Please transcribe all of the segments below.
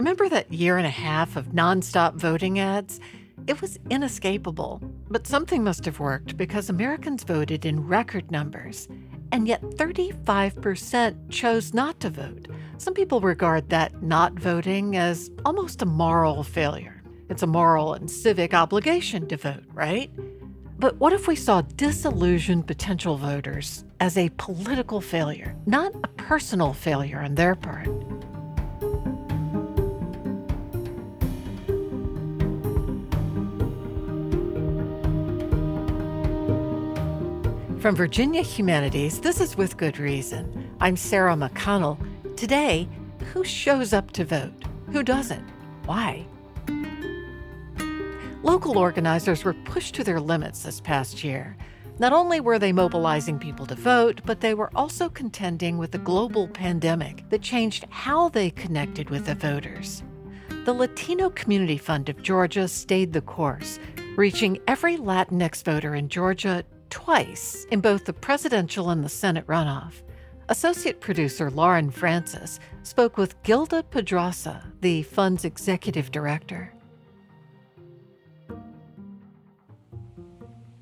Remember that year and a half of nonstop voting ads? It was inescapable, but something must have worked because Americans voted in record numbers, and yet 35% chose not to vote. Some people regard that not voting as almost a moral failure. It's a moral and civic obligation to vote, right? But what if we saw disillusioned potential voters as a political failure, not a personal failure on their part? From Virginia Humanities, this is With Good Reason. I'm Sarah McConnell. Today, who shows up to vote? Who doesn't? Why? Local organizers were pushed to their limits this past year. Not only were they mobilizing people to vote, but they were also contending with a global pandemic that changed how they connected with the voters. The Latino Community Fund of Georgia stayed the course, reaching every Latinx voter in Georgia twice in both the presidential and the Senate runoff. Associate producer Lauren Francis spoke with Gilda Pedraza, the fund's executive director.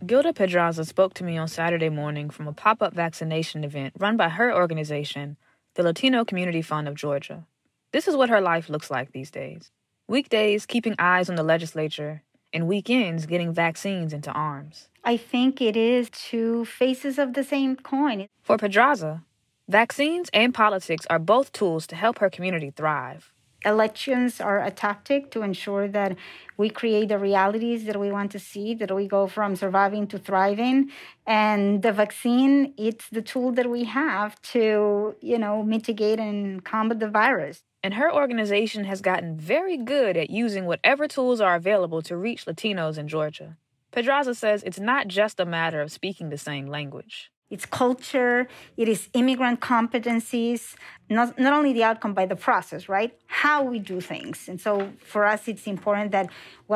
Gilda Pedraza spoke to me on Saturday morning from a pop-up vaccination event run by her organization, the Latino Community Fund of Georgia. This is what her life looks like these days. Weekdays, keeping eyes on the legislature, and weekends, getting vaccines into arms. I think it is two faces of the same coin. For Pedraza, vaccines and politics are both tools to help her community thrive. Elections are a tactic to ensure that we create the realities that we want to see, that we go from surviving to thriving. And the vaccine, it's the tool that we have to, mitigate and combat the virus. And her organization has gotten very good at using whatever tools are available to reach Latinos in Georgia. Pedraza says it's not just a matter of speaking the same language. It's culture, it is immigrant competencies, not only the outcome but the process, right? How we do things. And so for us, it's important that,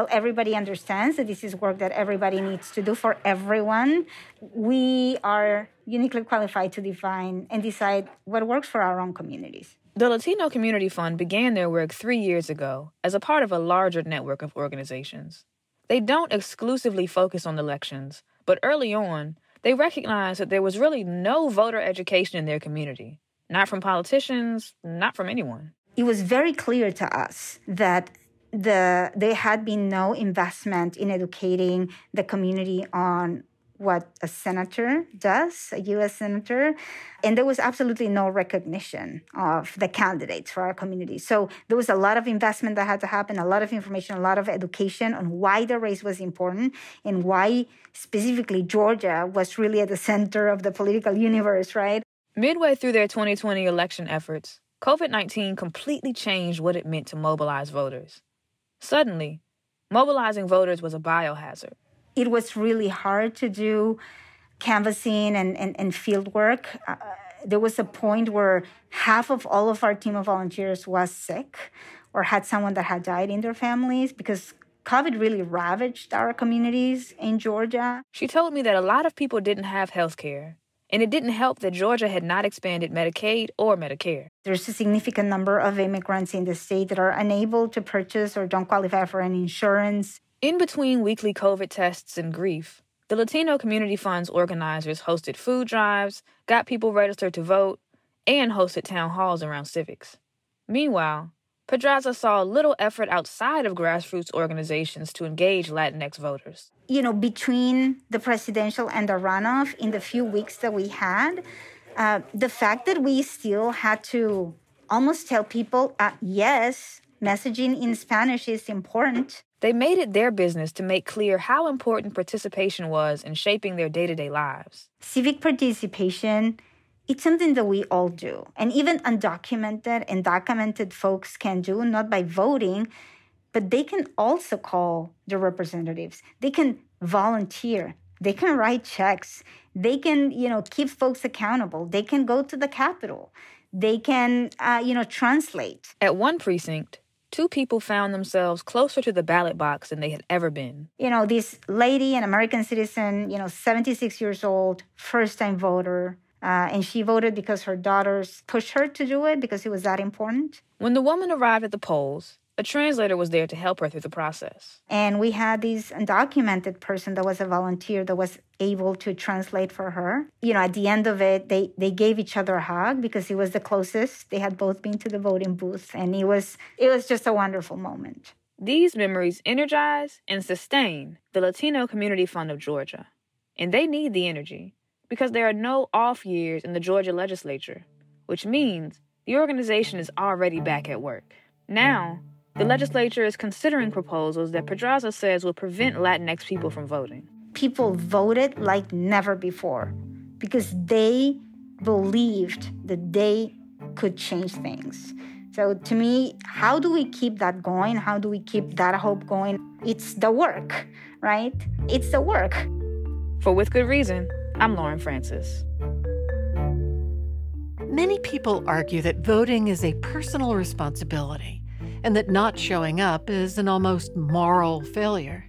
everybody understands that this is work that everybody needs to do for everyone. We are uniquely qualified to define and decide what works for our own communities. The Latino Community Fund began their work 3 years ago as a part of a larger network of organizations. They don't exclusively focus on elections, but early on, they recognized that there was really no voter education in their community, not from politicians, not from anyone. It was very clear to us that there had been no investment in educating the community on what a senator does, a U.S. senator, and there was absolutely no recognition of the candidates for our community. So there was a lot of investment that had to happen, a lot of information, a lot of education on why the race was important and why specifically Georgia was really at the center of the political universe, right? Midway through their 2020 election efforts, COVID-19 completely changed what it meant to mobilize voters. Suddenly, mobilizing voters was a biohazard. It was really hard to do canvassing and field work. There was a point where half of all of our team of volunteers was sick or had someone that had died in their families because COVID really ravaged our communities in Georgia. She told me that a lot of people didn't have health care, and it didn't help that Georgia had not expanded Medicaid or Medicare. There's a significant number of immigrants in the state that are unable to purchase or don't qualify for any insurance. In between weekly COVID tests and grief, the Latino Community Fund's organizers hosted food drives, got people registered to vote, and hosted town halls around civics. Meanwhile, Pedraza saw little effort outside of grassroots organizations to engage Latinx voters. Between the presidential and the runoff, in the few weeks that we had, the fact that we still had to almost tell people, yes, messaging in Spanish is important. They made it their business to make clear how important participation was in shaping their day-to-day lives. Civic participation, it's something that we all do. And even undocumented and documented folks can do, not by voting, but they can also call their representatives. They can volunteer. They can write checks. They can, keep folks accountable. They can go to the Capitol. They can, translate. At one precinct, two people found themselves closer to the ballot box than they had ever been. This lady, an American citizen, 76 years old, first-time voter, And she voted because her daughters pushed her to do it because it was that important. When the woman arrived at the polls, a translator was there to help her through the process. And we had this undocumented person that was a volunteer that was able to translate for her. You know, at the end of it, they gave each other a hug because it was the closest. They had both been to the voting booth, and it was just a wonderful moment. These memories energize and sustain the Latino Community Fund of Georgia. And they need the energy because there are no off years in the Georgia legislature, which means the organization is already back at work. Now, the legislature is considering proposals that Pedraza says will prevent Latinx people from voting. People voted like never before because they believed that they could change things. So to me, how do we keep that going? How do we keep that hope going? It's the work, right? It's the work. For With Good Reason, I'm Lauren Francis. Many people argue that voting is a personal responsibility, and that not showing up is an almost moral failure.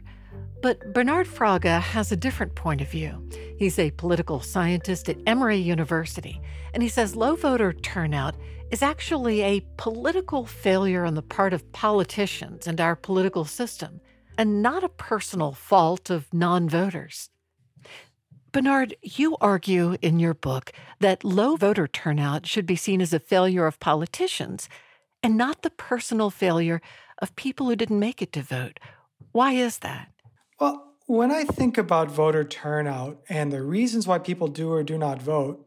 But Bernard Fraga has a different point of view. He's a political scientist at Emory University, and he says low voter turnout is actually a political failure on the part of politicians and our political system, and not a personal fault of non-voters. Bernard, you argue in your book that low voter turnout should be seen as a failure of politicians, and not the personal failure of people who didn't make it to vote. Why is that? Well, when I think about voter turnout and the reasons why people do or do not vote,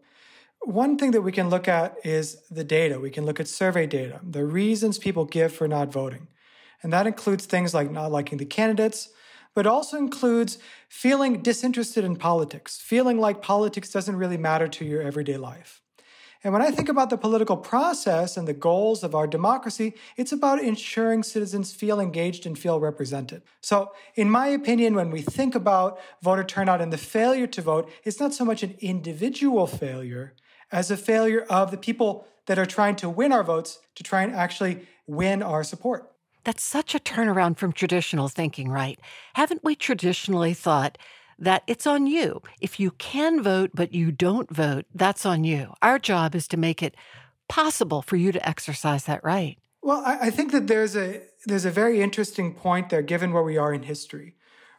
one thing that we can look at is the data. We can look at survey data, the reasons people give for not voting. And that includes things like not liking the candidates, but also includes feeling disinterested in politics, feeling like politics doesn't really matter to your everyday life. And when I think about the political process and the goals of our democracy, it's about ensuring citizens feel engaged and feel represented. So in my opinion, when we think about voter turnout and the failure to vote, it's not so much an individual failure as a failure of the people that are trying to win our votes to try and actually win our support. That's such a turnaround from traditional thinking, right? Haven't we traditionally thought that it's on you? If you can vote, but you don't vote, that's on you. Our job is to make it possible for you to exercise that right. Well, I think that there's a very interesting point there, given where we are in history.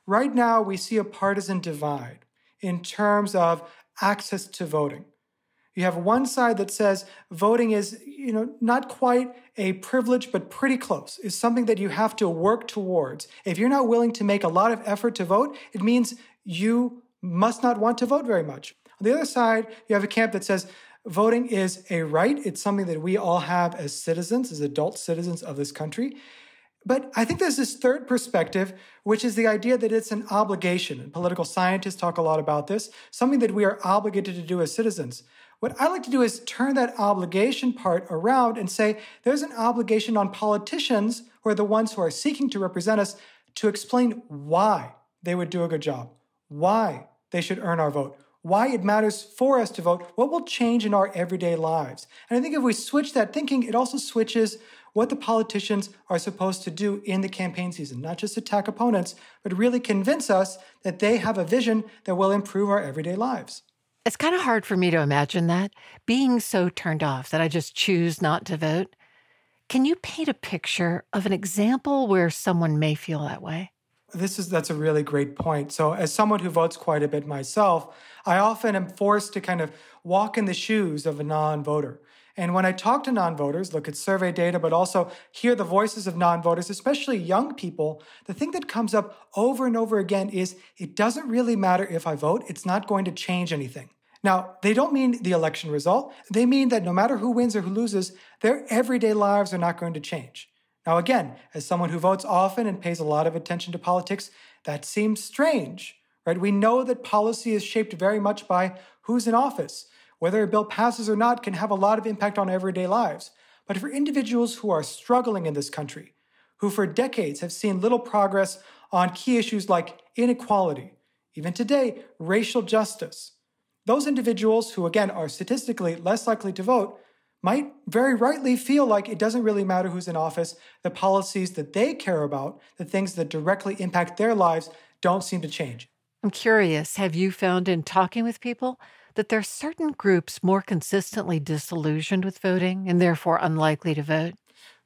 Right now, we see a partisan divide in terms of access to voting. You have one side that says voting is, not quite a privilege, but pretty close. It's something that you have to work towards. If you're not willing to make a lot of effort to vote, it means you must not want to vote very much. On the other side, you have a camp that says voting is a right. It's something that we all have as citizens, as adult citizens of this country. But I think there's this third perspective, which is the idea that it's an obligation. And political scientists talk a lot about this, something that we are obligated to do as citizens. What I like to do is turn that obligation part around and say there's an obligation on politicians, who are the ones who are seeking to represent us, to explain why they would do a good job, why they should earn our vote, why it matters for us to vote, what will change in our everyday lives. And I think if we switch that thinking, it also switches what the politicians are supposed to do in the campaign season, not just attack opponents, but really convince us that they have a vision that will improve our everyday lives. It's kind of hard for me to imagine that, being so turned off that I just choose not to vote. Can you paint a picture of an example where someone may feel that way? That's a really great point. So as someone who votes quite a bit myself, I often am forced to kind of walk in the shoes of a non-voter. And when I talk to non-voters, look at survey data, but also hear the voices of non-voters, especially young people, the thing that comes up over and over again is it doesn't really matter if I vote. It's not going to change anything. Now, they don't mean the election result. They mean that no matter who wins or who loses, their everyday lives are not going to change. Now, again, as someone who votes often and pays a lot of attention to politics, that seems strange, right? We know that policy is shaped very much by who's in office. Whether a bill passes or not can have a lot of impact on everyday lives. But for individuals who are struggling in this country, who for decades have seen little progress on key issues like inequality, even today, racial justice, those individuals who, again, are statistically less likely to vote might very rightly feel like it doesn't really matter who's in office. The policies that they care about, the things that directly impact their lives, don't seem to change. I'm curious, have you found in talking with people that there are certain groups more consistently disillusioned with voting and therefore unlikely to vote?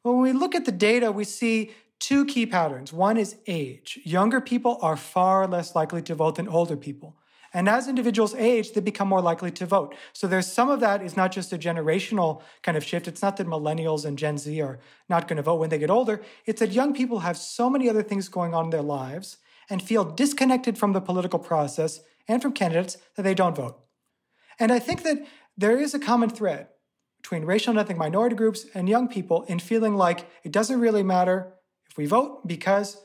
Well, when we look at the data, we see two key patterns. One is age. Younger people are far less likely to vote than older people. And as individuals age, they become more likely to vote. So there's some of that is not just a generational kind of shift. It's not that millennials and Gen Z are not going to vote when they get older. It's that young people have so many other things going on in their lives and feel disconnected from the political process and from candidates that they don't vote. And I think that there is a common thread between racial and ethnic minority groups and young people in feeling like it doesn't really matter if we vote because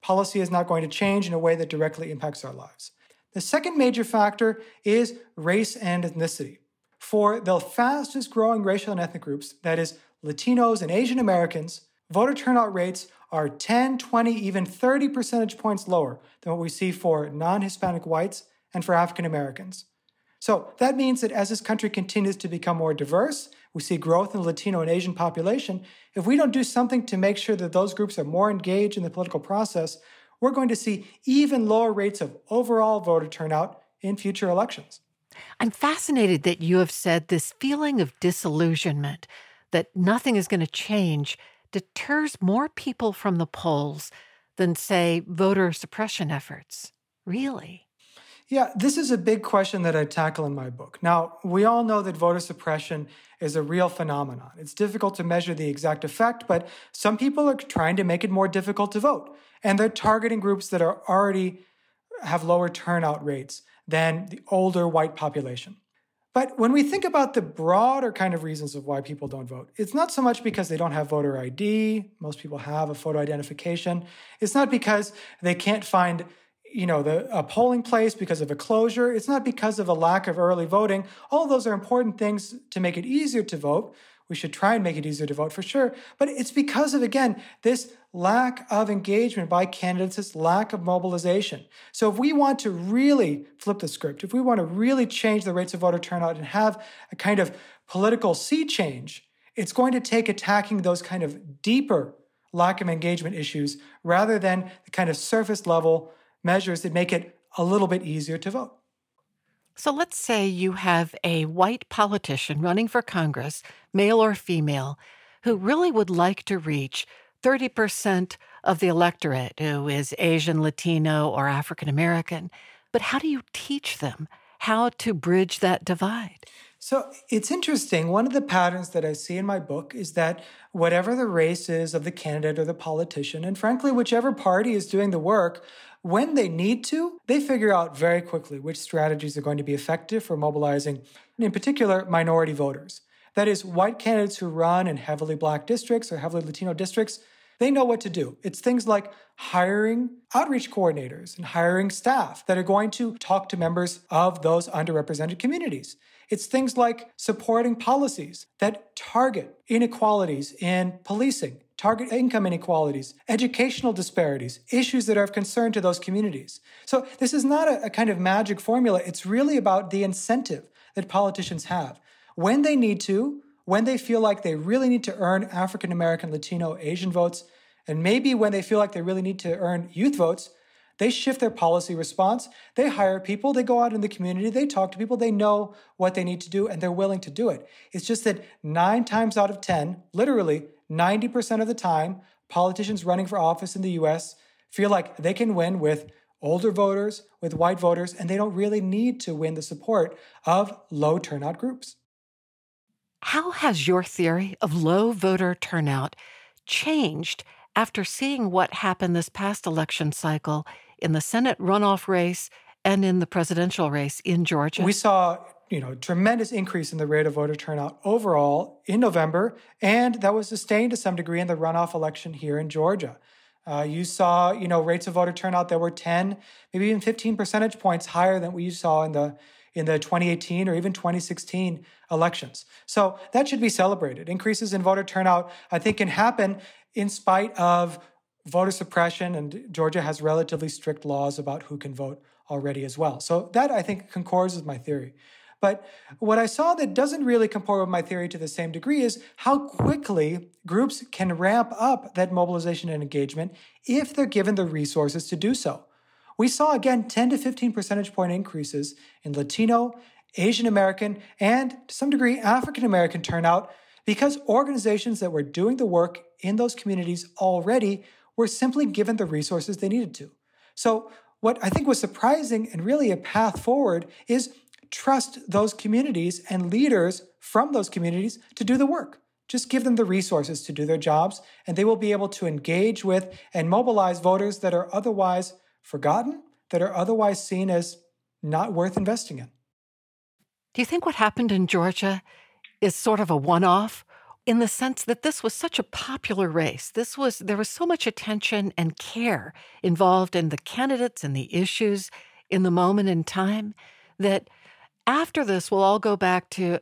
policy is not going to change in a way that directly impacts our lives. The second major factor is race and ethnicity. For the fastest growing racial and ethnic groups, that is Latinos and Asian Americans, voter turnout rates are 10, 20, even 30 percentage points lower than what we see for non-Hispanic whites and for African Americans. So that means that as this country continues to become more diverse, we see growth in the Latino and Asian population. If we don't do something to make sure that those groups are more engaged in the political process, we're going to see even lower rates of overall voter turnout in future elections. I'm fascinated that you have said this feeling of disillusionment, that nothing is going to change, deters more people from the polls than, say, voter suppression efforts. Really? Yeah, this is a big question that I tackle in my book. Now, we all know that voter suppression is a real phenomenon. It's difficult to measure the exact effect, but some people are trying to make it more difficult to vote. And they're targeting groups that are already have lower turnout rates than the older white population. But when we think about the broader kind of reasons of why people don't vote, it's not so much because they don't have voter ID. Most people have a photo identification. It's not because they can't find a polling place because of a closure. It's not because of a lack of early voting. All those are important things to make it easier to vote. We should try and make it easier to vote for sure. But it's because of, again, this lack of engagement by candidates, this lack of mobilization. So if we want to really flip the script, if we want to really change the rates of voter turnout and have a kind of political sea change, it's going to take attacking those kind of deeper lack of engagement issues rather than the kind of surface level measures that make it a little bit easier to vote. So let's say you have a white politician running for Congress, male or female, who really would like to reach 30% of the electorate who is Asian, Latino, or African American. But how do you teach them how to bridge that divide? So it's interesting. One of the patterns that I see in my book is that whatever the race is of the candidate or the politician, and frankly, whichever party is doing the work, when they need to, they figure out very quickly which strategies are going to be effective for mobilizing, in particular, minority voters. That is, white candidates who run in heavily Black districts or heavily Latino districts, they know what to do. It's things like hiring outreach coordinators and hiring staff that are going to talk to members of those underrepresented communities. It's things like supporting policies that target inequalities in policing, target income inequalities, educational disparities, issues that are of concern to those communities. So this is not a kind of magic formula. It's really about the incentive that politicians have. When they need to, when they feel like they really need to earn African American, Latino, Asian votes, and maybe when they feel like they really need to earn youth votes, they shift their policy response. They hire people. They go out in the community. They talk to people. They know what they need to do, and they're willing to do it. It's just that 9 times out of 10, literally, 90% of the time, politicians running for office in the U.S. feel like they can win with older voters, with white voters, and they don't really need to win the support of low turnout groups. How has your theory of low voter turnout changed after seeing what happened this past election cycle in the Senate runoff race and in the presidential race in Georgia? We saw tremendous increase in the rate of voter turnout overall in November, and that was sustained to some degree in the runoff election here in Georgia. You saw, rates of voter turnout that were 10, maybe even 15 percentage points higher than what you saw in the 2018 or even 2016 elections. So that should be celebrated. Increases in voter turnout, I think, can happen in spite of voter suppression, and Georgia has relatively strict laws about who can vote already as well. So that, I think, concords with my theory. But what I saw that doesn't really comport with my theory to the same degree is how quickly groups can ramp up that mobilization and engagement if they're given the resources to do so. We saw, again, 10 to 15 percentage point increases in Latino, Asian American, and to some degree African American turnout because organizations that were doing the work in those communities already were simply given the resources they needed to. So what I think was surprising and really a path forward is trust those communities and leaders from those communities to do the work. Just give them the resources to do their jobs, and they will be able to engage with and mobilize voters that are otherwise forgotten, that are otherwise seen as not worth investing in. Do you think what happened in Georgia is sort of a one-off in the sense that this was such a popular race? There was so much attention and care involved in the candidates and the issues in the moment in time that after this, we'll all go back to,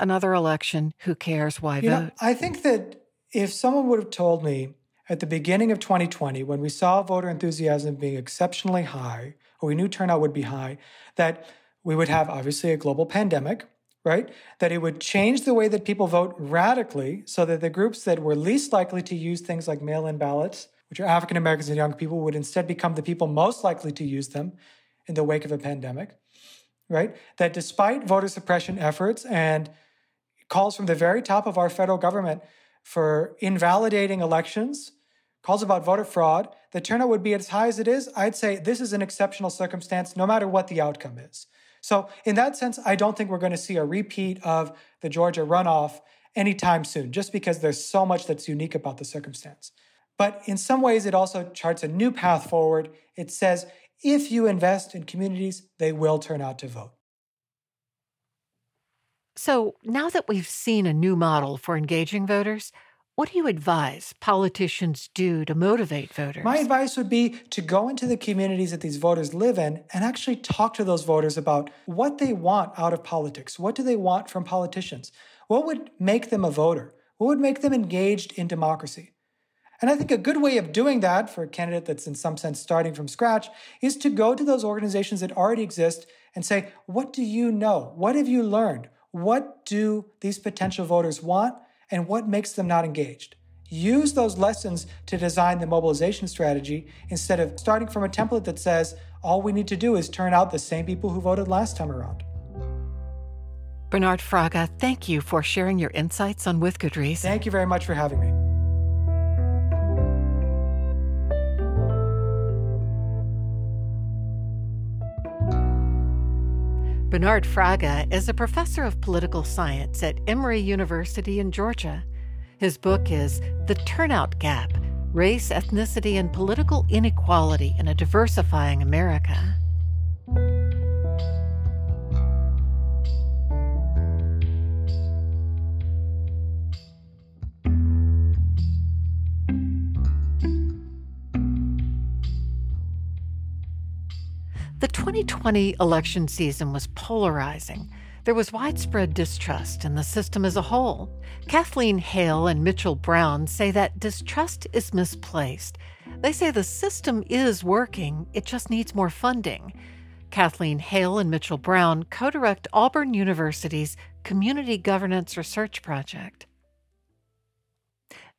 another election, who cares, why vote? I think that if someone would have told me at the beginning of 2020, when we saw voter enthusiasm being exceptionally high, or we knew turnout would be high, that we would have, obviously, a global pandemic, right? That it would change the way that people vote radically so that the groups that were least likely to use things like mail-in ballots, which are African Americans and young people, would instead become the people most likely to use them in the wake of a pandemic, right? That despite voter suppression efforts and calls from the very top of our federal government for invalidating elections, calls about voter fraud, the turnout would be as high as it is. I'd say this is an exceptional circumstance, no matter what the outcome is. So in that sense, I don't think we're going to see a repeat of the Georgia runoff anytime soon, just because there's so much that's unique about the circumstance. But in some ways, it also charts a new path forward. It says, if you invest in communities, they will turn out to vote. So now that we've seen a new model for engaging voters, what do you advise politicians do to motivate voters? My advice would be to go into the communities that these voters live in and actually talk to those voters about what they want out of politics. What do they want from politicians? What would make them a voter? What would make them engaged in democracy? And I think a good way of doing that for a candidate that's in some sense starting from scratch is to go to those organizations that already exist and say, what do you know? What have you learned? What do these potential voters want? And what makes them not engaged? Use those lessons to design the mobilization strategy instead of starting from a template that says, all we need to do is turn out the same people who voted last time around. Bernard Fraga, thank you for sharing your insights on With Good Reason. Thank you very much for having me. Bernard Fraga is a professor of political science at Emory University in Georgia. His book is The Turnout Gap: Race, Ethnicity, and Political Inequality in a Diversifying America. The 2020 election season was polarizing. There was widespread distrust in the system as a whole. Kathleen Hale and Mitchell Brown say that distrust is misplaced. They say the system is working, it just needs more funding. Kathleen Hale and Mitchell Brown co-direct Auburn University's Community Governance Research Project.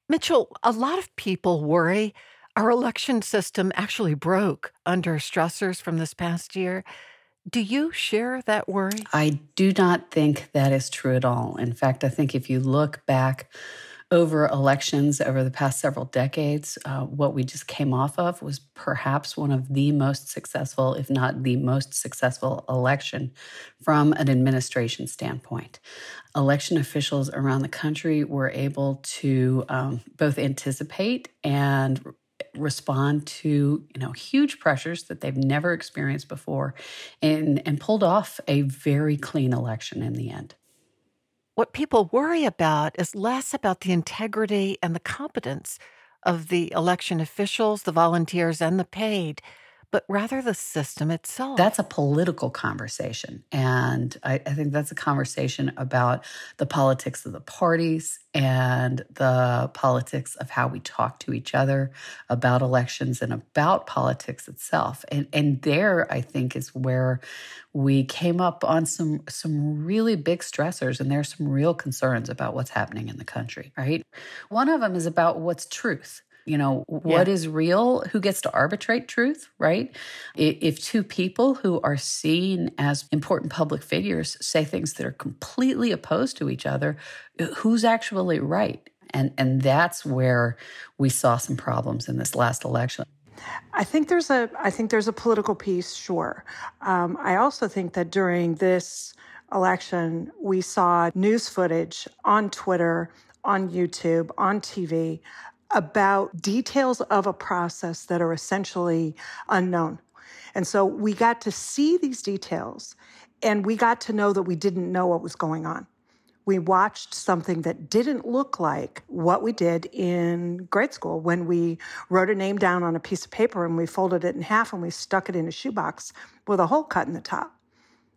Mitchell, a lot of people worry our election system actually broke under stressors from this past year. Do you share that worry? I do not think that is true at all. In fact, I think if you look back over elections over the past several decades, what we just came off of was perhaps one of the most successful, if not the most successful election from an administration standpoint. Election officials around the country were able to both anticipate and respond to, huge pressures that they've never experienced before and pulled off a very clean election in the end. What people worry about is less about the integrity and the competence of the election officials, the volunteers, and the paid, but rather the system itself. That's a political conversation. And I think that's a conversation about the politics of the parties and the politics of how we talk to each other about elections and about politics itself. And there, I think, is where we came up on some really big stressors, and there's some real concerns about what's happening in the country, right? One of them is about what's truth. You know, what is real? Who gets to arbitrate truth, right? If two people who are seen as important public figures say things that are completely opposed to each other, who's actually right? And that's where we saw some problems in this last election. I think there's a political piece, sure. I also think that during this election, we saw news footage on Twitter, on YouTube, on TV about details of a process that are essentially unknown. And so we got to see these details, and we got to know that we didn't know what was going on. We watched something that didn't look like what we did in grade school when we wrote a name down on a piece of paper and we folded it in half and we stuck it in a shoebox with a hole cut in the top.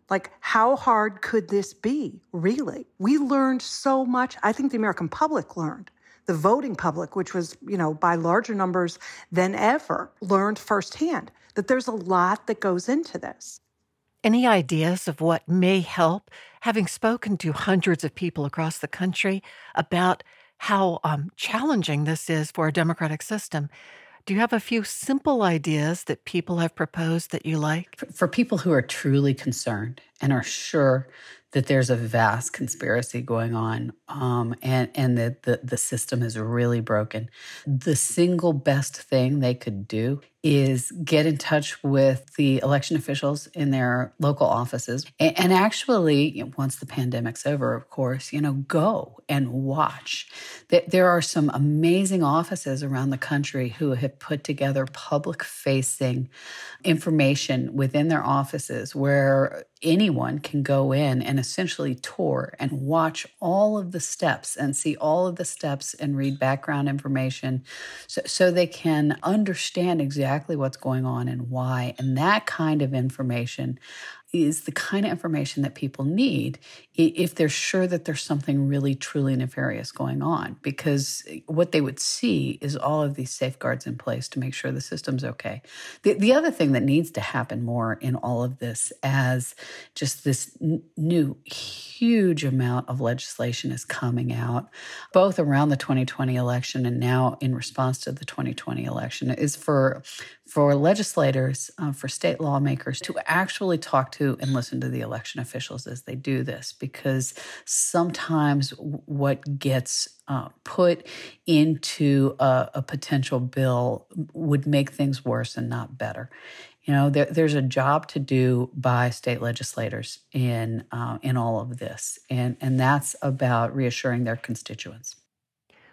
Like, how hard could this be, really? We learned so much. I think the American public learned. The voting public, which was, you know, by larger numbers than ever, learned firsthand that there's a lot that goes into this. Any ideas of what may help, having spoken to hundreds of people across the country about how challenging this is for a democratic system? Do you have a few simple ideas that people have proposed that you like? For people who are truly concerned and are sure that there's a vast conspiracy going on and that the system is really broken, the single best thing they could do is get in touch with the election officials in their local offices. And actually, you know, once the pandemic's over, of course, you know, go and watch. There are some amazing offices around the country who have put together public-facing information within their offices where anyone can go in and essentially tour and watch all of the steps and see all of the steps and read background information so they can understand exactly what's going on and why. And that kind of information is the kind of information that people need if they're sure that there's something really, truly nefarious going on, because what they would see is all of these safeguards in place to make sure the system's okay. The other thing that needs to happen more in all of this, as just this new huge amount of legislation is coming out, both around the 2020 election and now in response to the 2020 election, is for legislators, for state lawmakers to actually talk to and listen to the election officials as they do this, because sometimes what gets put into a potential bill would make things worse and not better. You know, there's a job to do by state legislators in all of this, and that's about reassuring their constituents.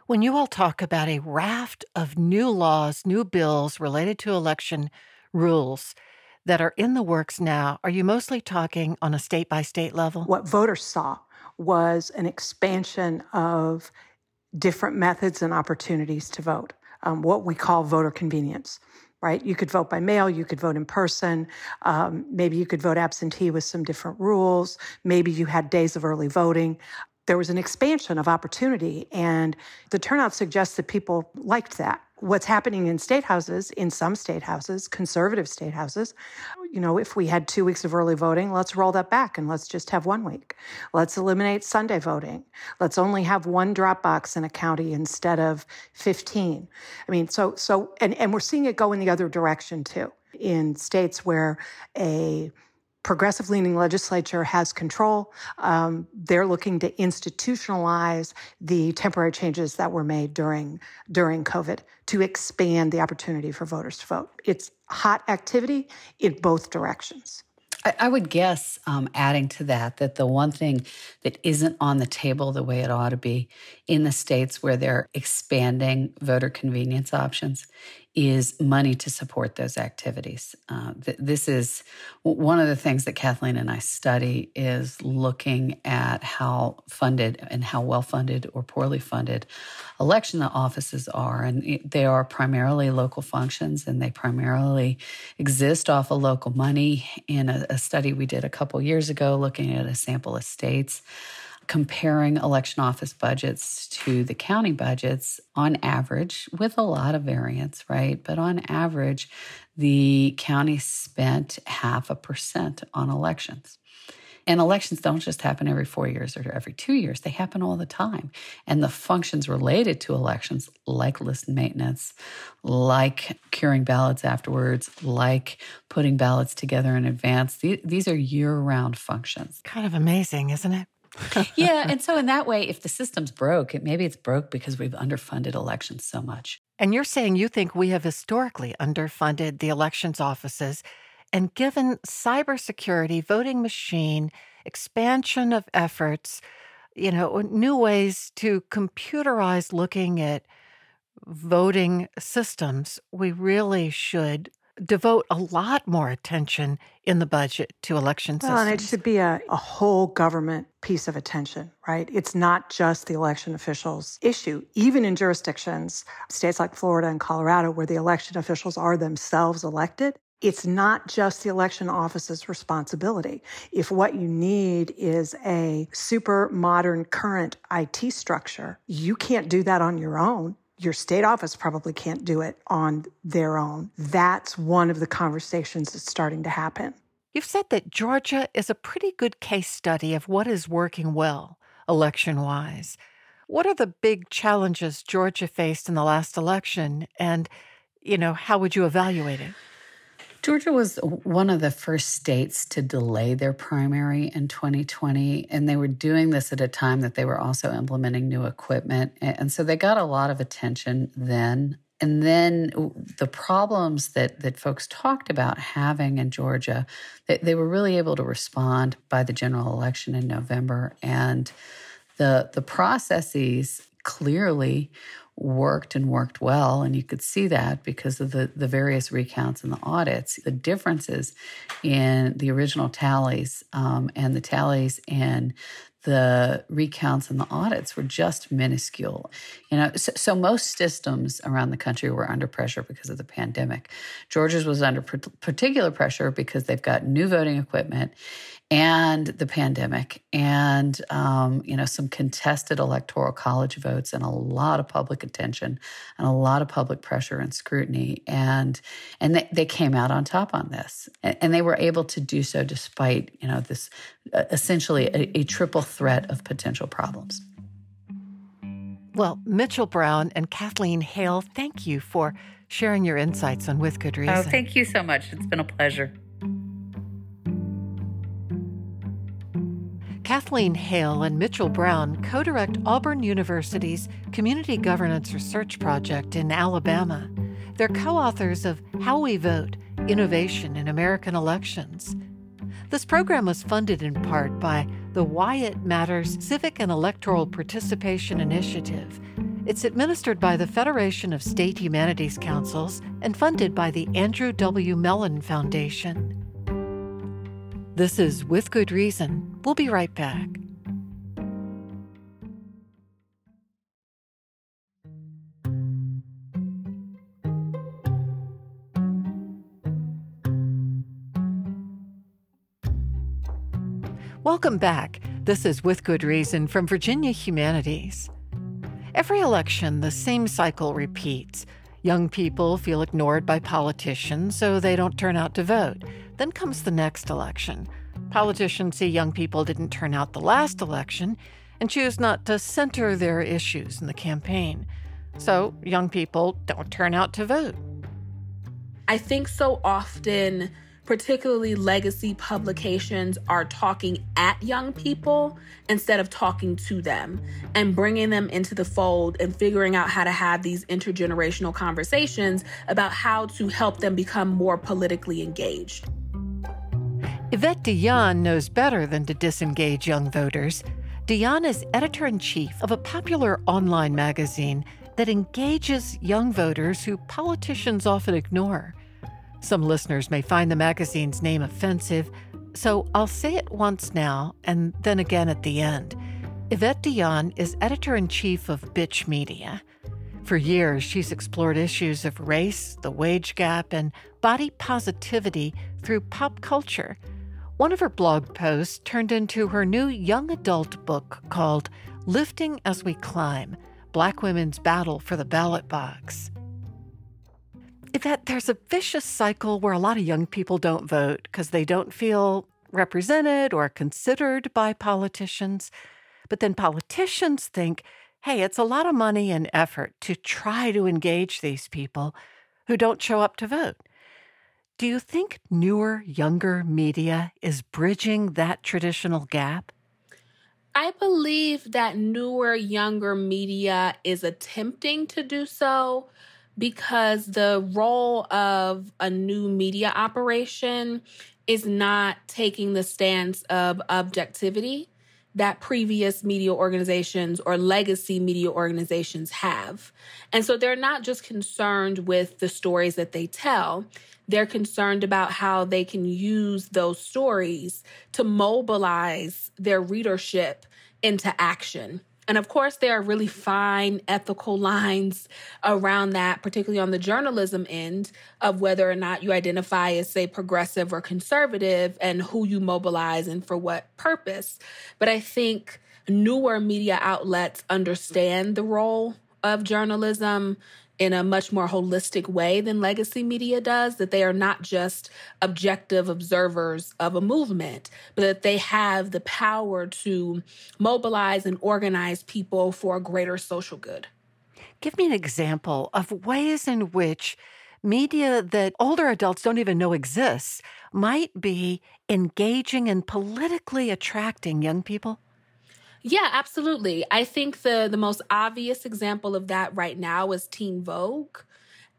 When you all talk about a raft of new laws, new bills related to election rules that are in the works now, are you mostly talking on a state-by-state level? What voters saw was an expansion of different methods and opportunities to vote, what we call voter convenience, right? You could vote by mail, you could vote in person, maybe you could vote absentee with some different rules, maybe you had days of early voting. There was an expansion of opportunity, and the turnout suggests that people liked that. What's happening in state houses, in some state houses, conservative state houses, you know, if we had 2 weeks of early voting, let's roll that back and let's just have 1 week. Let's eliminate Sunday voting. Let's only have one drop box in a county instead of 15. I mean, so we're seeing it go in the other direction too, in states where a progressive-leaning legislature has control. They're looking to institutionalize the temporary changes that were made during COVID to expand the opportunity for voters to vote. It's hot activity in both directions. I would guess, adding to that the one thing that isn't on the table the way it ought to be in the states where they're expanding voter convenience options is money to support those activities. This is one of the things that Kathleen and I study, is looking at how funded and how well-funded or poorly funded election offices are. And they are primarily local functions, and they primarily exist off of local money. In a study we did a couple years ago looking at a sample of states, comparing election office budgets to the county budgets, on average, with a lot of variance, right? But on average, the county spent 0.5% on elections. And elections don't just happen every 4 years or every 2 years. They happen all the time. And the functions related to elections, like list maintenance, like curing ballots afterwards, like putting ballots together in advance, these are year-round functions. Kind of amazing, isn't it? Yeah. And so in that way, if the system's broke, maybe it's broke because we've underfunded elections so much. And you're saying you think we have historically underfunded the elections offices, and given cybersecurity, voting machine, expansion of efforts, you know, new ways to computerize looking at voting systems, we really should devote a lot more attention in the budget to election systems. Well, and it should be a whole government piece of attention, right? It's not just the election officials' issue. Even in jurisdictions, states like Florida and Colorado, where the election officials are themselves elected, it's not just the election office's responsibility. If what you need is a super modern current IT structure, you can't do that on your own. Your state office probably can't do it on their own. That's one of the conversations that's starting to happen. You've said that Georgia is a pretty good case study of what is working well election-wise. What are the big challenges Georgia faced in the last election? And, you know, how would you evaluate it? Georgia was one of the first states to delay their primary in 2020, and they were doing this at a time that they were also implementing new equipment. And so they got a lot of attention then. And then the problems that folks talked about having in Georgia, they were really able to respond by the general election in November. And the processes clearly worked and worked well, and you could see that because of the various recounts and the audits. The differences in the original tallies and the tallies and the recounts and the audits were just minuscule. You know, so most systems around the country were under pressure because of the pandemic. Georgia's was under particular pressure because they've got new voting equipment and the pandemic and, you know, some contested electoral college votes and a lot of public attention and a lot of public pressure and scrutiny. And they came out on top on this. And they were able to do so despite, you know, this essentially a triple threat of potential problems. Well, Mitchell Brown and Kathleen Hale, thank you for sharing your insights on With Good Reason. Oh, thank you so much. It's been a pleasure. Kathleen Hale and Mitchell Brown co-direct Auburn University's Community Governance Research Project in Alabama. They're co-authors of How We Vote: Innovation in American Elections. This program was funded in part by the Why It Matters Civic and Electoral Participation Initiative. It's administered by the Federation of State Humanities Councils and funded by the Andrew W. Mellon Foundation. This is With Good Reason. We'll be right back. Welcome back. This is With Good Reason from Virginia Humanities. Every election, the same cycle repeats. Young people feel ignored by politicians, so they don't turn out to vote. Then comes the next election. Politicians see young people didn't turn out the last election and choose not to center their issues in the campaign. So young people don't turn out to vote. I think so often, particularly legacy publications, are talking at young people instead of talking to them and bringing them into the fold and figuring out how to have these intergenerational conversations about how to help them become more politically engaged. Yvette Dion knows better than to disengage young voters. Dion is editor-in-chief of a popular online magazine that engages young voters who politicians often ignore. Some listeners may find the magazine's name offensive, so I'll say it once now and then again at the end. Yvette Dion is editor-in-chief of Bitch Media. For years, she's explored issues of race, the wage gap, and body positivity through pop culture. One of her blog posts turned into her new young adult book called Lifting as We Climb: Black Women's Battle for the Ballot Box. Yvette, there's a vicious cycle where a lot of young people don't vote because they don't feel represented or considered by politicians. But then politicians think, hey, it's a lot of money and effort to try to engage these people who don't show up to vote. Do you think newer, younger media is bridging that traditional gap? I believe that newer, younger media is attempting to do so because the role of a new media operation is not taking the stance of objectivity that previous media organizations or legacy media organizations have. And so they're not just concerned with the stories that they tell. They're concerned about how they can use those stories to mobilize their readership into action. And of course, there are really fine ethical lines around that, particularly on the journalism end of whether or not you identify as, say, progressive or conservative and who you mobilize and for what purpose. But I think newer media outlets understand the role of journalism in a much more holistic way than legacy media does, that they are not just objective observers of a movement, but that they have the power to mobilize and organize people for a greater social good. Give me an example of ways in which media that older adults don't even know exists might be engaging and politically attracting young people. Yeah, absolutely. I think the most obvious example of that right now is Teen Vogue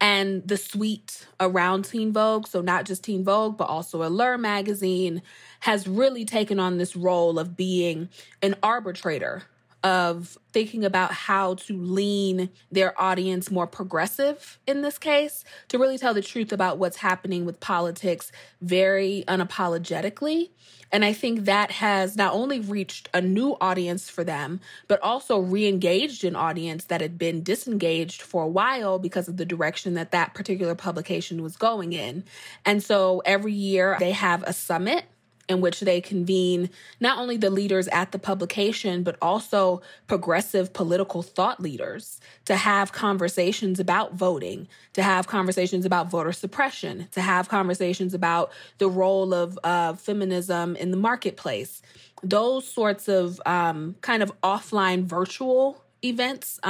and the suite around Teen Vogue. So not just Teen Vogue, but also Allure magazine has really taken on this role of being an arbitrator, of thinking about how to lean their audience more progressive in this case, to really tell the truth about what's happening with politics very unapologetically. And I think that has not only reached a new audience for them, but also re-engaged an audience that had been disengaged for a while because of the direction that that particular publication was going in. And so every year they have a summit in which they convene not only the leaders at the publication, but also progressive political thought leaders to have conversations about voting, to have conversations about voter suppression, to have conversations about the role of feminism in the marketplace. Those sorts of kind of offline virtual events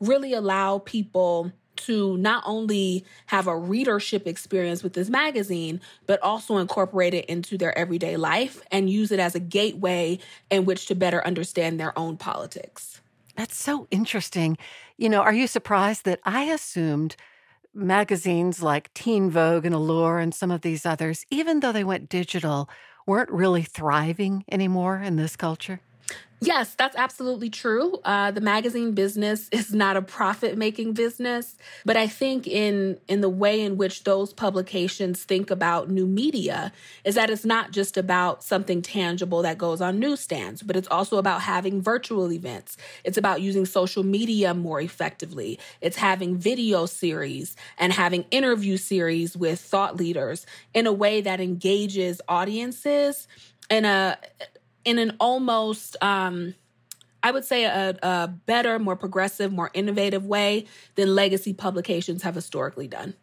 really allow people to not only have a readership experience with this magazine, but also incorporate it into their everyday life and use it as a gateway in which to better understand their own politics. That's so interesting. You know, are you surprised that I assumed magazines like Teen Vogue and Allure and some of these others, even though they went digital, weren't really thriving anymore in this culture? Yes, that's absolutely true. The magazine business is not a profit-making business, but I think in the way in which those publications think about new media is that it's not just about something tangible that goes on newsstands, but it's also about having virtual events. It's about using social media more effectively. It's having video series and having interview series with thought leaders in a way that engages audiences in an almost, I would say, a better, more progressive, more innovative way than legacy publications have historically done.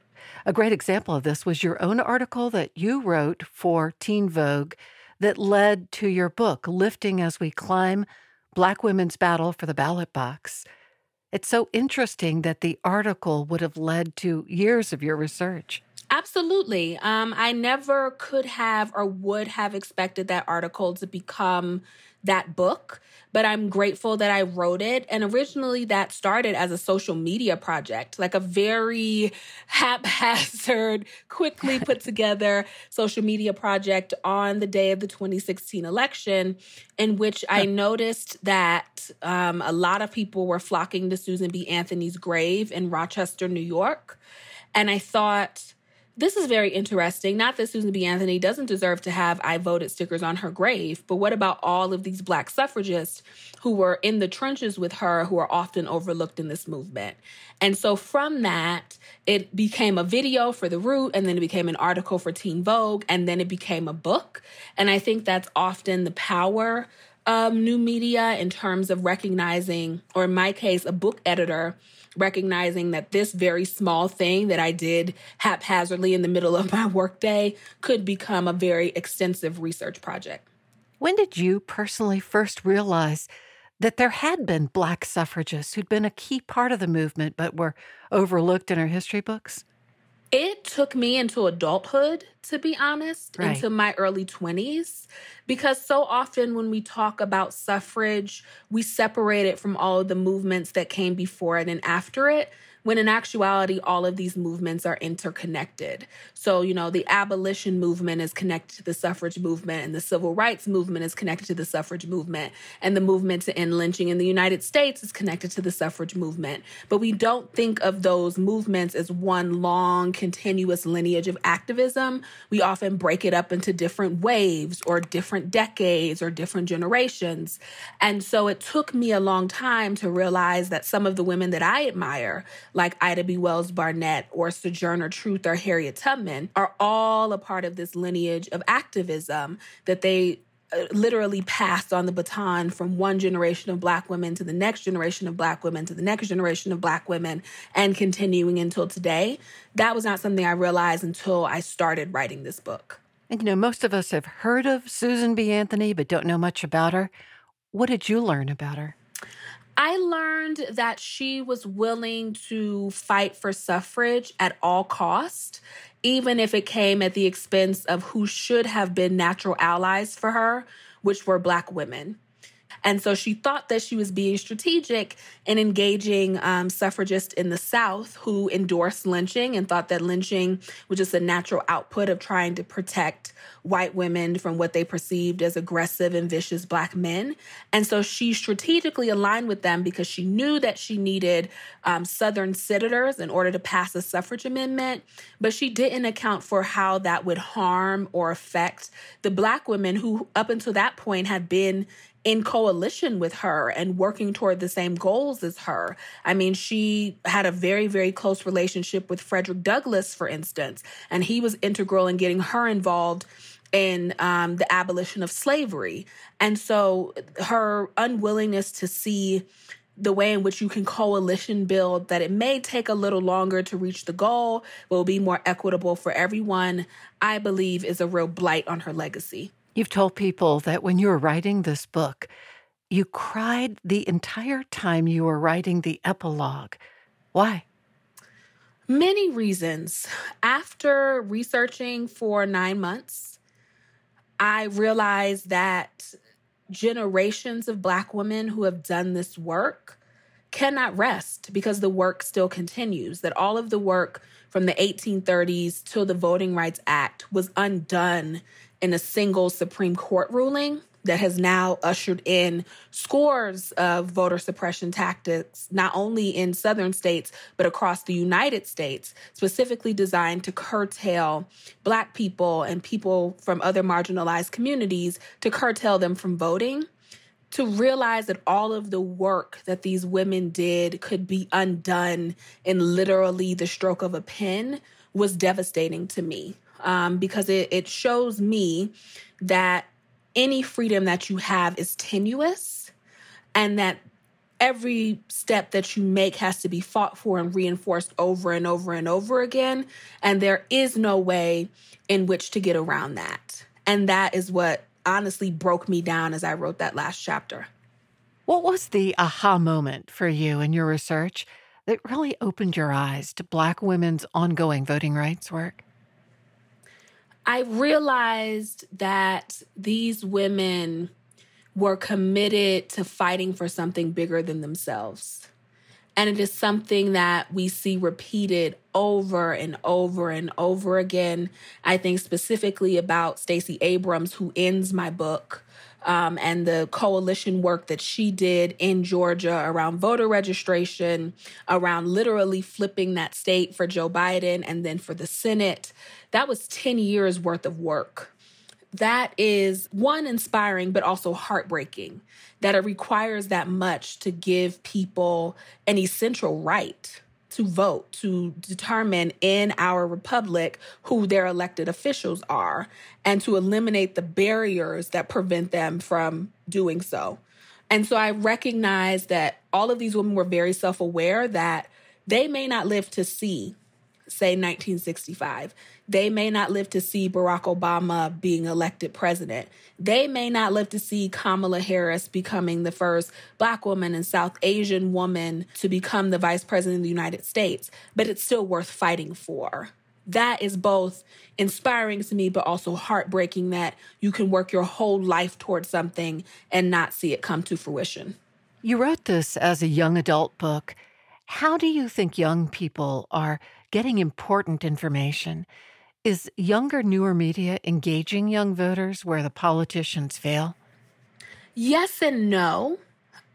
A great example of this was your own article that you wrote for Teen Vogue that led to your book, Lifting as We Climb, Black Women's Battle for the Ballot Box. It's so interesting that the article would have led to years of your research. Absolutely. I never could have or would have expected that article to become that book, but I'm grateful that I wrote it. And originally that started as a social media project, like a very haphazard, quickly put together social media project on the day of the 2016 election, in which I noticed that a lot of people were flocking to Susan B. Anthony's grave in Rochester, New York. And I thought, this is very interesting. Not that Susan B. Anthony doesn't deserve to have I voted stickers on her grave, but what about all of these Black suffragists who were in the trenches with her who are often overlooked in this movement? And so from that, it became a video for The Root, and then it became an article for Teen Vogue, and then it became a book. And I think that's often the power new media in terms of recognizing, or in my case, a book editor, recognizing that this very small thing that I did haphazardly in the middle of my workday could become a very extensive research project. When did you personally first realize that there had been Black suffragists who'd been a key part of the movement but were overlooked in our history books? It took me into adulthood, to be honest, right, into my early 20s, because so often when we talk about suffrage, we separate it from all of the movements that came before it and after it, when in actuality, all of these movements are interconnected. So, you know, the abolition movement is connected to the suffrage movement, and the civil rights movement is connected to the suffrage movement, and the movement to end lynching in the United States is connected to the suffrage movement. But we don't think of those movements as one long, continuous lineage of activism. We often break it up into different waves or different decades or different generations. And so it took me a long time to realize that some of the women that I admire, like Ida B. Wells Barnett or Sojourner Truth or Harriet Tubman, are all a part of this lineage of activism that they literally passed on the baton from one generation of Black women to the next generation of Black women to the next generation of Black women, and continuing until today. That was not something I realized until I started writing this book. And, you know, most of us have heard of Susan B. Anthony, but don't know much about her. What did you learn about her? I learned that she was willing to fight for suffrage at all costs, even if it came at the expense of who should have been natural allies for her, which were Black women. And so she thought that she was being strategic in engaging suffragists in the South who endorsed lynching and thought that lynching was just a natural output of trying to protect white women from what they perceived as aggressive and vicious Black men. And so she strategically aligned with them because she knew that she needed Southern senators in order to pass a suffrage amendment, but she didn't account for how that would harm or affect the Black women who up until that point had been in coalition with her and working toward the same goals as her. I mean, she had a very, very close relationship with Frederick Douglass, for instance, and he was integral in getting her involved in the abolition of slavery. And so her unwillingness to see the way in which you can coalition build, that it may take a little longer to reach the goal, will be more equitable for everyone, I believe is a real blight on her legacy. You've told people that when you were writing this book, you cried the entire time you were writing the epilogue. Why? Many reasons. After researching for 9 months, I realized that generations of Black women who have done this work cannot rest because the work still continues, that all of the work from the 1830s till the Voting Rights Act was undone in a single Supreme Court ruling that has now ushered in scores of voter suppression tactics, not only in Southern states, but across the United States, specifically designed to curtail Black people and people from other marginalized communities, to curtail them from voting. To realize that all of the work that these women did could be undone in literally the stroke of a pen was devastating to me. Because it shows me that any freedom that you have is tenuous, and that every step that you make has to be fought for and reinforced over and over and over again. And there is no way in which to get around that. And that is what honestly broke me down as I wrote that last chapter. What was the aha moment for you in your research that really opened your eyes to Black women's ongoing voting rights work? I realized that these women were committed to fighting for something bigger than themselves. And it is something that we see repeated over and over and over again. I think specifically about Stacey Abrams, who ends my book, and the coalition work that she did in Georgia around voter registration, around literally flipping that state for Joe Biden and then for the Senate. That was 10 years worth of work. That is, one, inspiring, but also heartbreaking, that it requires that much to give people an essential right, to vote, to determine in our republic who their elected officials are, and to eliminate the barriers that prevent them from doing so. And so I recognize that all of these women were very self-aware that they may not live to see, say, 1965. They may not live to see Barack Obama being elected president. They may not live to see Kamala Harris becoming the first Black woman and South Asian woman to become the vice president of the United States, but it's still worth fighting for. That is both inspiring to me, but also heartbreaking that you can work your whole life towards something and not see it come to fruition. You wrote this as a young adult book. How do you think young people are getting important information? Is younger, newer media engaging young voters where the politicians fail? Yes and no.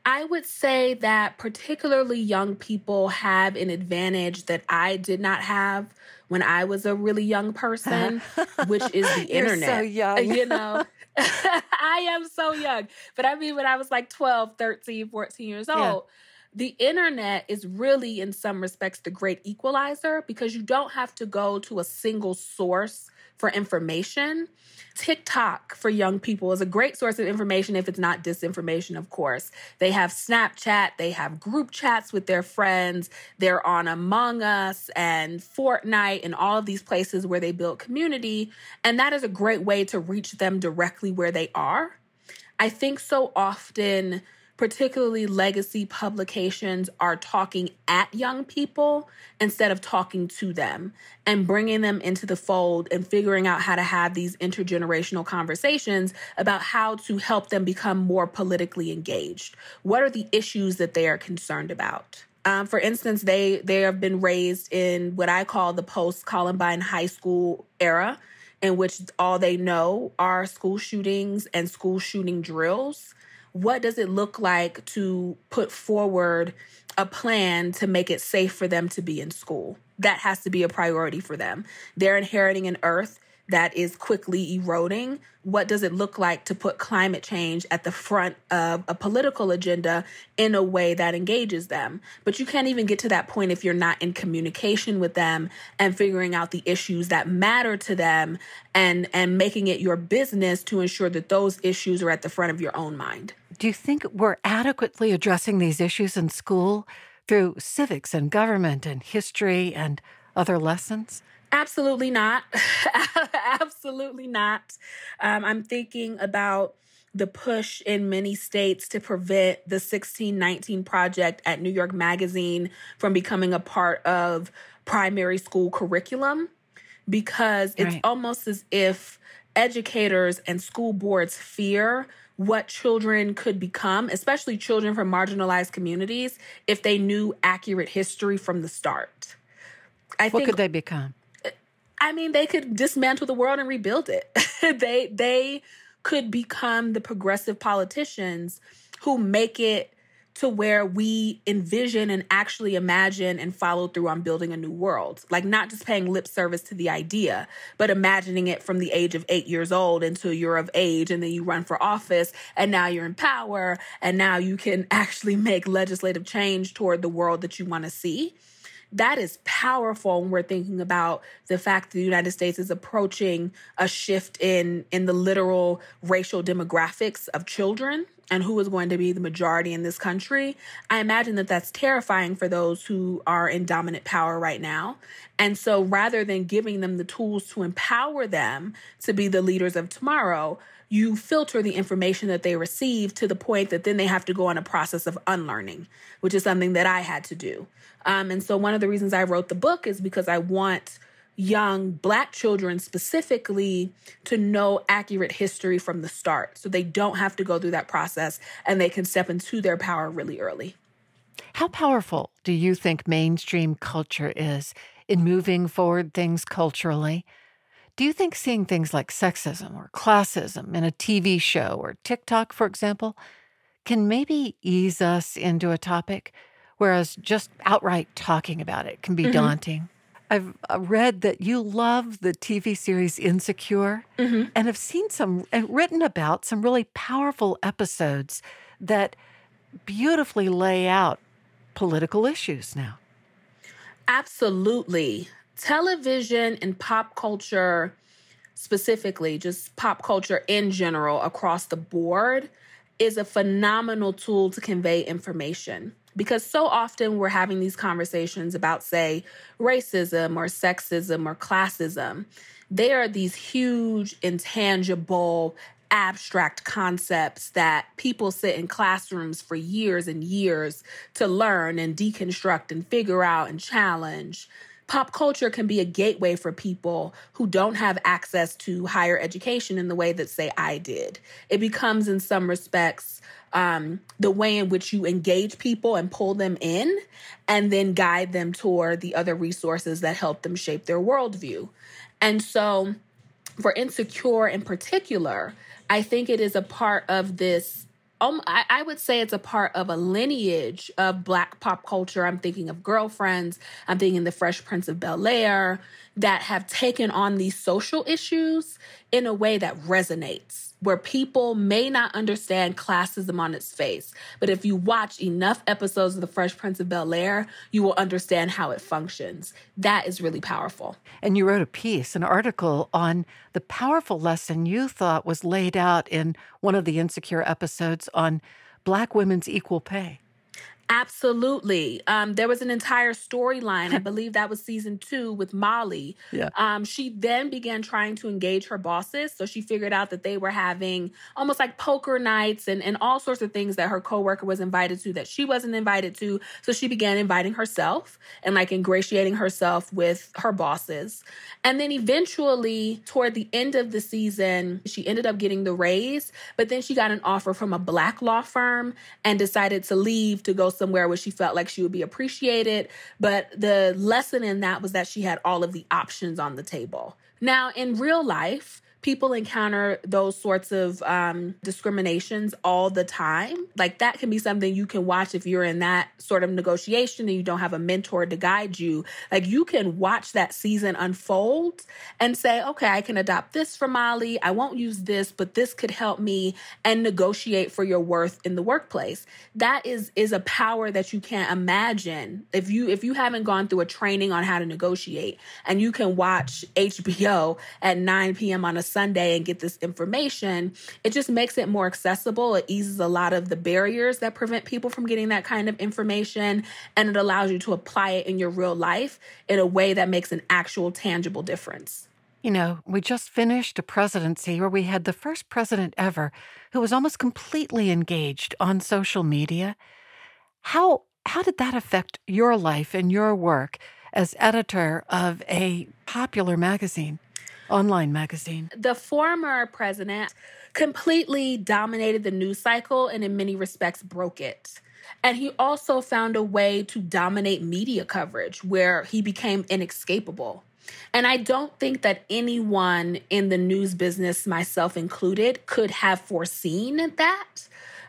I would say that particularly young people have an advantage that I did not have when I was a really young person, which is the internet. You're so young. You know, I am so young. But I mean, when I was like 12, 13, 14 years old, The internet is really, in some respects, the great equalizer because you don't have to go to a single source for information. TikTok for young people is a great source of information if it's not disinformation, of course. They have Snapchat. They have group chats with their friends. They're on Among Us and Fortnite and all of these places where they build community. And that is a great way to reach them directly where they are. I think so often, particularly legacy publications, are talking at young people instead of talking to them and bringing them into the fold and figuring out how to have these intergenerational conversations about how to help them become more politically engaged. What are the issues that they are concerned about? For instance, they have been raised in what I call the post-Columbine high school era, in which all they know are school shootings and school shooting drills. What does it look like to put forward a plan to make it safe for them to be in school? That has to be a priority for them. They're inheriting an earth that is quickly eroding. What does it look like to put climate change at the front of a political agenda in a way that engages them? But you can't even get to that point if you're not in communication with them and figuring out the issues that matter to them and making it your business to ensure that those issues are at the front of your own mind. Do you think we're adequately addressing these issues in school through civics and government and history and other lessons? Absolutely not. Absolutely not. I'm thinking about the push in many states to prevent the 1619 Project at New York Magazine from becoming a part of primary school curriculum, because it's almost as if educators and school boards fear what children could become, especially children from marginalized communities, if they knew accurate history from the start. What could they become? I mean, they could dismantle the world and rebuild it. They could become the progressive politicians who make it to where we envision and actually imagine and follow through on building a new world. Like, not just paying lip service to the idea, but imagining it from the age of 8 years old until you're of age, and then you run for office, and now you're in power, and now you can actually make legislative change toward the world that you want to see. That is powerful when we're thinking about the fact that the United States is approaching a shift in the literal racial demographics of children and who is going to be the majority in this country. I imagine that that's terrifying for those who are in dominant power right now. And so rather than giving them the tools to empower them to be the leaders of tomorrow, you filter the information that they receive to the point that then they have to go on a process of unlearning, which is something that I had to do. And so one of the reasons I wrote the book is because I want young Black children specifically to know accurate history from the start, so they don't have to go through that process and they can step into their power really early. How powerful do you think mainstream culture is in moving forward things culturally? Do you think seeing things like sexism or classism in a TV show or TikTok, for example, can maybe ease us into a topic, whereas just outright talking about it can be daunting? I've read that you love the TV series Insecure, and have seen some and written about some really powerful episodes that beautifully lay out political issues now. Absolutely. Television and pop culture specifically, just pop culture in general across the board, is a phenomenal tool to convey information. Because so often we're having these conversations about, say, racism or sexism or classism. They are these huge, intangible, abstract concepts that people sit in classrooms for years and years to learn and deconstruct and figure out and challenge. Pop culture can be a gateway for people who don't have access to higher education in the way that, say, I did. It becomes, in some respects, the way in which you engage people and pull them in and then guide them toward the other resources that help them shape their worldview. And so for Insecure in particular, I think it is a part of this, I would say it's a part of a lineage of Black pop culture. I'm thinking of Girlfriends, I'm thinking the Fresh Prince of Bel-Air, that have taken on these social issues in a way that resonates, where people may not understand classism on its face. But if you watch enough episodes of The Fresh Prince of Bel-Air, you will understand how it functions. That is really powerful. And you wrote a piece, an article on the powerful lesson you thought was laid out in one of the Insecure episodes on Black women's equal pay. Absolutely. There was an entire storyline. I believe that was season 2 with Molly. Yeah. She then began trying to engage her bosses. So she figured out that they were having almost like poker nights and all sorts of things that her coworker was invited to that she wasn't invited to. So she began inviting herself and like ingratiating herself with her bosses. And then eventually toward the end of the season, she ended up getting the raise, but then she got an offer from a Black law firm and decided to leave to go somewhere where she felt like she would be appreciated. But the lesson in that was that she had all of the options on the table. Now, in real life, people encounter those sorts of discriminations all the time. Like that can be something you can watch if you're in that sort of negotiation and you don't have a mentor to guide you. Like you can watch that season unfold and say, okay, I can adopt this from Molly. I won't use this, but this could help me, and negotiate for your worth in the workplace. That is a power that you can't imagine if you haven't gone through a training on how to negotiate, and you can watch HBO at 9 p.m. on a Sunday and get this information. It just makes it more accessible. It eases a lot of the barriers that prevent people from getting that kind of information, and it allows you to apply it in your real life in a way that makes an actual tangible difference. You know, we just finished a presidency where we had the first president ever who was almost completely engaged on social media. How did that affect your life and your work as editor of a popular magazine? Online magazine. The former president completely dominated the news cycle and in many respects broke it. And he also found a way to dominate media coverage where he became inescapable. And I don't think that anyone in the news business, myself included, could have foreseen that.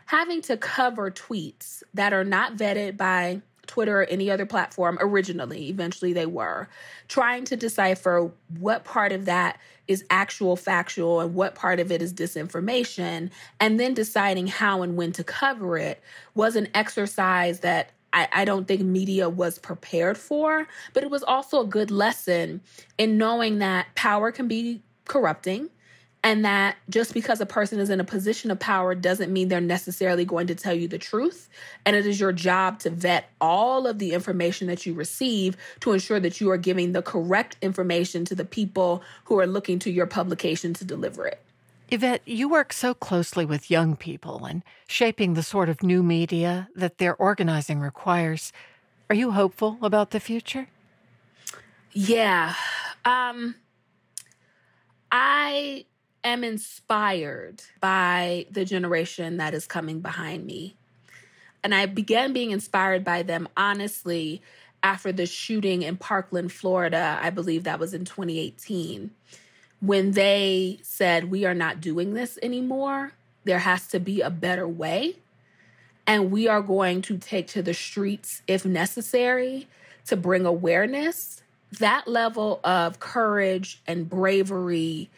Having to cover tweets that are not vetted by Twitter or any other platform originally, eventually they were, trying to decipher what part of that is actual factual and what part of it is disinformation, and then deciding how and when to cover it was an exercise that I don't think media was prepared for, but it was also a good lesson in knowing that power can be corrupting. And that just because a person is in a position of power doesn't mean they're necessarily going to tell you the truth. And it is your job to vet all of the information that you receive to ensure that you are giving the correct information to the people who are looking to your publication to deliver it. Yvette, you work so closely with young people and shaping the sort of new media that their organizing requires. Are you hopeful about the future? Yeah. I'm inspired by the generation that is coming behind me. And I began being inspired by them, honestly, after the shooting in Parkland, Florida, I believe that was in 2018, when they said, we are not doing this anymore. There has to be a better way. And we are going to take to the streets, if necessary, to bring awareness. That level of courage and bravery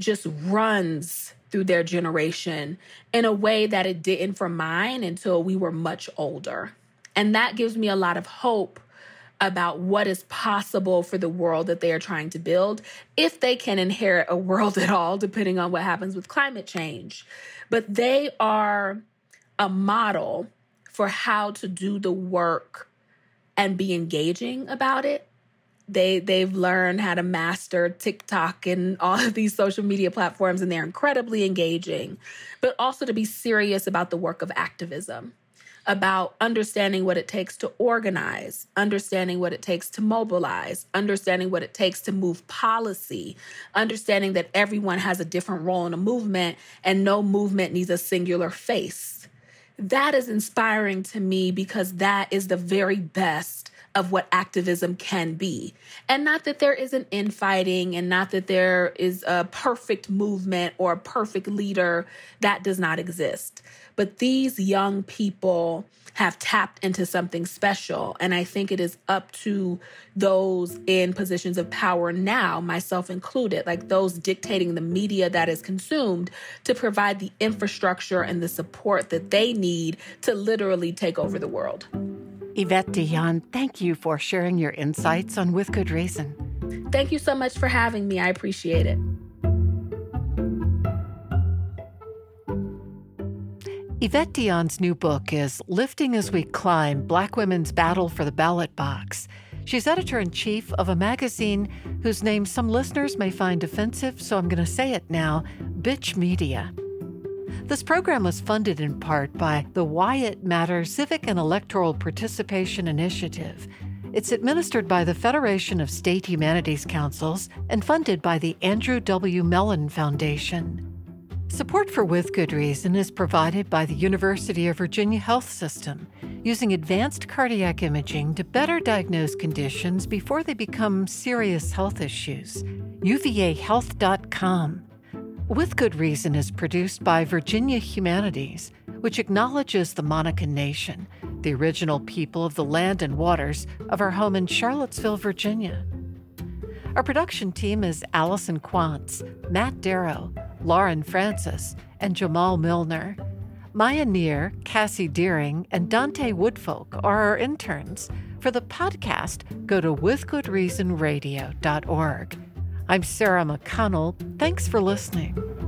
just runs through their generation in a way that it didn't for mine until we were much older. And that gives me a lot of hope about what is possible for the world that they are trying to build, if they can inherit a world at all, depending on what happens with climate change. But they are a model for how to do the work and be engaging about it. They've learned how to master TikTok and all of these social media platforms, and they're incredibly engaging, but also to be serious about the work of activism, about understanding what it takes to organize, understanding what it takes to mobilize, understanding what it takes to move policy, understanding that everyone has a different role in a movement and no movement needs a singular face. That is inspiring to me because that is the very best of what activism can be. And not that there isn't infighting and not that there is a perfect movement or a perfect leader. That does not exist. But these young people have tapped into something special. And I think it is up to those in positions of power now, myself included, like those dictating the media that is consumed, to provide the infrastructure and the support that they need to literally take over the world. Yvette Dion, thank you for sharing your insights on With Good Reason. Thank you so much for having me. I appreciate it. Yvette Dion's new book is Lifting as We Climb, Black Women's Battle for the Ballot Box. She's editor-in-chief of a magazine whose name some listeners may find offensive, so I'm going to say it now, Bitch Media. This program was funded in part by the Why It Matters Civic and Electoral Participation Initiative. It's administered by the Federation of State Humanities Councils and funded by the Andrew W. Mellon Foundation. Support for With Good Reason is provided by the University of Virginia Health System, using advanced cardiac imaging to better diagnose conditions before they become serious health issues. UVAHealth.com. With Good Reason is produced by Virginia Humanities, which acknowledges the Monacan Nation, the original people of the land and waters of our home in Charlottesville, Virginia. Our production team is Allison Quantz, Matt Darrow, Lauren Francis, and Jamal Milner. Maya Neer, Cassie Deering, and Dante Woodfolk are our interns. For the podcast, go to withgoodreasonradio.org. I'm Sarah McConnell. Thanks for listening.